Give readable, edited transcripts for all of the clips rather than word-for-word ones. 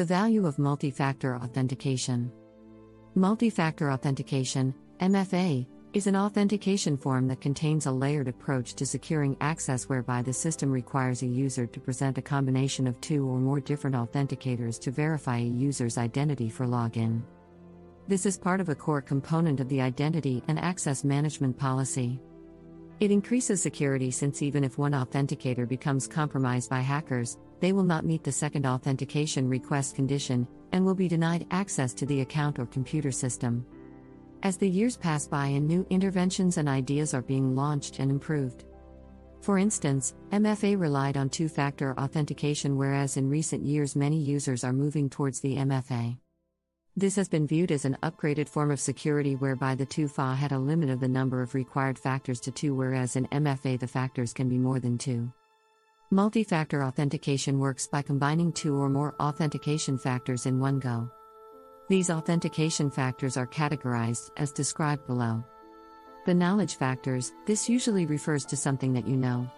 The value of multi-factor authentication. Multi-factor authentication, MFA, is an authentication form that contains a layered approach to securing access whereby the system requires a user to present a combination of two or more different authenticators to verify a user's identity for login. This is part of a core component of the identity and access management policy. It increases security since even if one authenticator becomes compromised by hackers, they will not meet the second authentication request condition and will be denied access to the account or computer system. As the years pass by and new interventions and ideas are being launched and improved. For instance, MFA relied on two-factor authentication, whereas in recent years many users are moving towards the MFA. This has been viewed as an upgraded form of security whereby the 2FA had a limit of the number of required factors to 2, whereas in MFA the factors can be more than 2. Multi-factor authentication works by combining two or more authentication factors in one go. These authentication factors are categorized as described below. The knowledge factors, this usually refers to something that you know.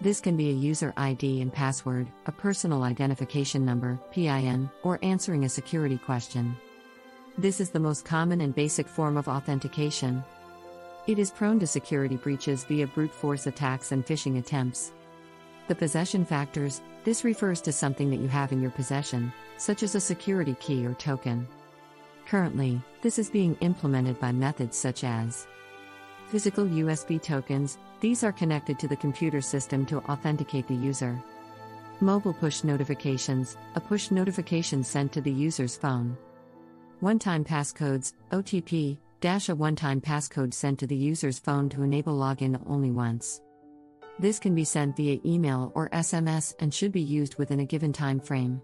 This can be a user ID and password, a personal identification number, PIN, or answering a security question. This is the most common and basic form of authentication. It is prone to security breaches via brute force attacks and phishing attempts. The possession factors, this refers to something that you have in your possession, such as a security key or token. Currently, this is being implemented by methods such as physical USB tokens, these are connected to the computer system to authenticate the user. Mobile push notifications, a push notification sent to the user's phone. One-time passcodes, OTP, - a one-time passcode sent to the user's phone to enable login only once. This can be sent via email or SMS and should be used within a given time frame.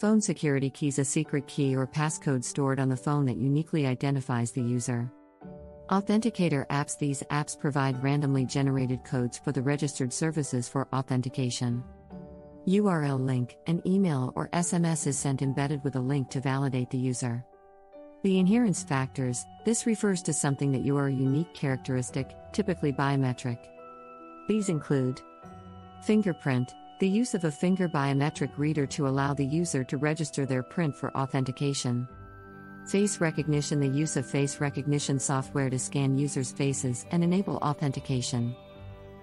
Phone security keys, a secret key or passcode stored on the phone that uniquely identifies the user. Authenticator apps, these apps provide randomly generated codes for the registered services for authentication. URL link, an email or SMS is sent embedded with a link to validate the user. The inherence factors, this refers to something that you are a unique characteristic, typically biometric. These include fingerprint, the use of a finger biometric reader to allow the user to register their print for authentication. Face recognition, the use of face recognition software to scan users' faces and enable authentication.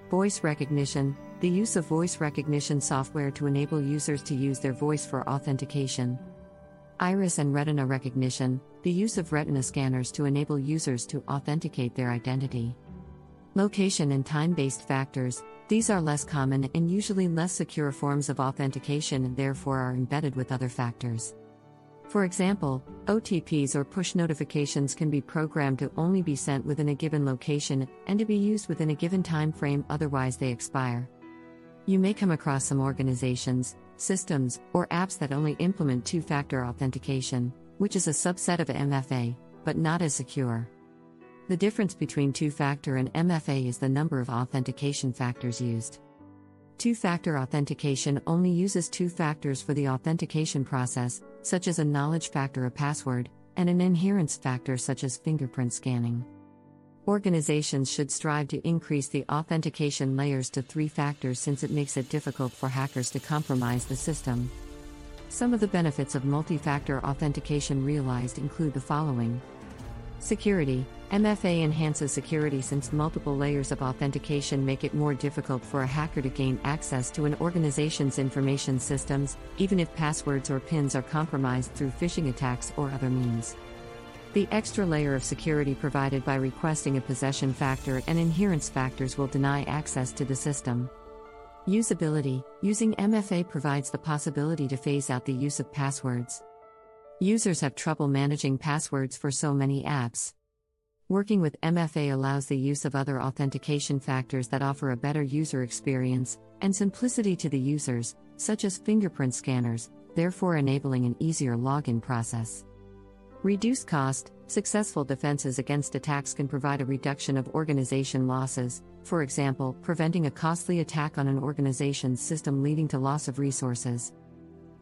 Voice recognition, the use of voice recognition software to enable users to use their voice for authentication. Iris and retina recognition, the use of retina scanners to enable users to authenticate their identity. Location and time-based factors, these are less common and usually less secure forms of authentication and therefore are embedded with other factors. For example, OTPs or push notifications can be programmed to only be sent within a given location and to be used within a given time frame, otherwise they expire. You may come across some organizations, systems, or apps that only implement two-factor authentication, which is a subset of MFA, but not as secure. The difference between two-factor and MFA is the number of authentication factors used. Two-factor authentication only uses two factors for the authentication process, such as a knowledge factor, a password, and an inherence factor such as fingerprint scanning. Organizations should strive to increase the authentication layers to three factors since it makes it difficult for hackers to compromise the system. Some of the benefits of multi-factor authentication realized include the following. Security. MFA enhances security since multiple layers of authentication make it more difficult for a hacker to gain access to an organization's information systems, even if passwords or PINs are compromised through phishing attacks or other means. The extra layer of security provided by requesting a possession factor and inherence factors will deny access to the system. Usability. Using MFA provides the possibility to phase out the use of passwords. Users have trouble managing passwords for so many apps. Working with MFA allows the use of other authentication factors that offer a better user experience and simplicity to the users, such as fingerprint scanners, therefore enabling an easier login process. Reduced cost. Successful defenses against attacks can provide a reduction of organization losses, for example, preventing a costly attack on an organization's system leading to loss of resources.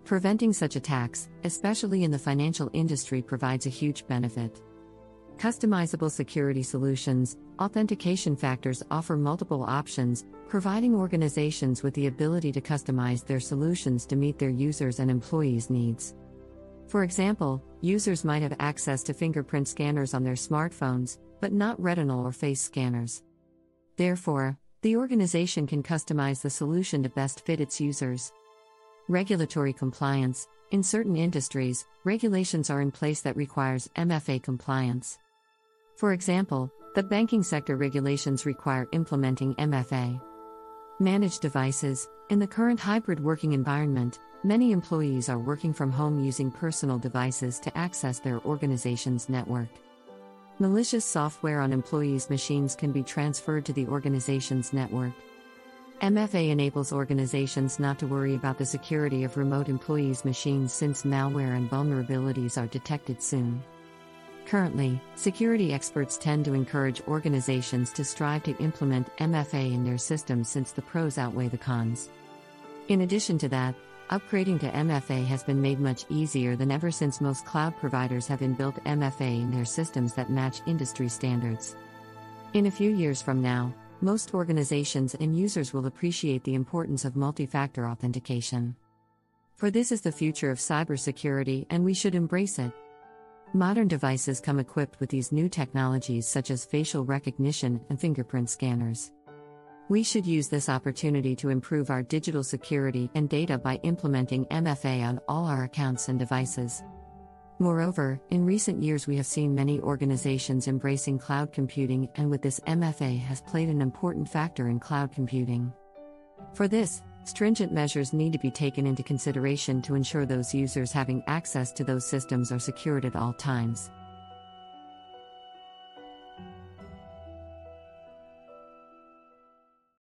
Preventing such attacks, especially in the financial industry, provides a huge benefit. Customizable security solutions, authentication factors offer multiple options, providing organizations with the ability to customize their solutions to meet their users' and employees' needs. For example, users might have access to fingerprint scanners on their smartphones, but not retinal or face scanners. Therefore, the organization can customize the solution to best fit its users. Regulatory compliance. In certain industries, regulations are in place that requires MFA compliance. For example, the banking sector regulations require implementing MFA. Managed devices. In the current hybrid working environment, many employees are working from home using personal devices to access their organization's network. Malicious software on employees' machines can be transferred to the organization's network. MFA enables organizations not to worry about the security of remote employees' machines since malware and vulnerabilities are detected soon. Currently, security experts tend to encourage organizations to strive to implement MFA in their systems since the pros outweigh the cons. In addition to that, upgrading to MFA has been made much easier than ever since most cloud providers have inbuilt MFA in their systems that match industry standards. In a few years from now, most organizations and users will appreciate the importance of multi-factor authentication. For this is the future of cybersecurity, and we should embrace it. Modern devices come equipped with these new technologies such as facial recognition and fingerprint scanners. We should use this opportunity to improve our digital security and data by implementing MFA on all our accounts and devices. Moreover, in recent years we have seen many organizations embracing cloud computing, and with this MFA has played an important factor in cloud computing. For this, stringent measures need to be taken into consideration to ensure those users having access to those systems are secured at all times.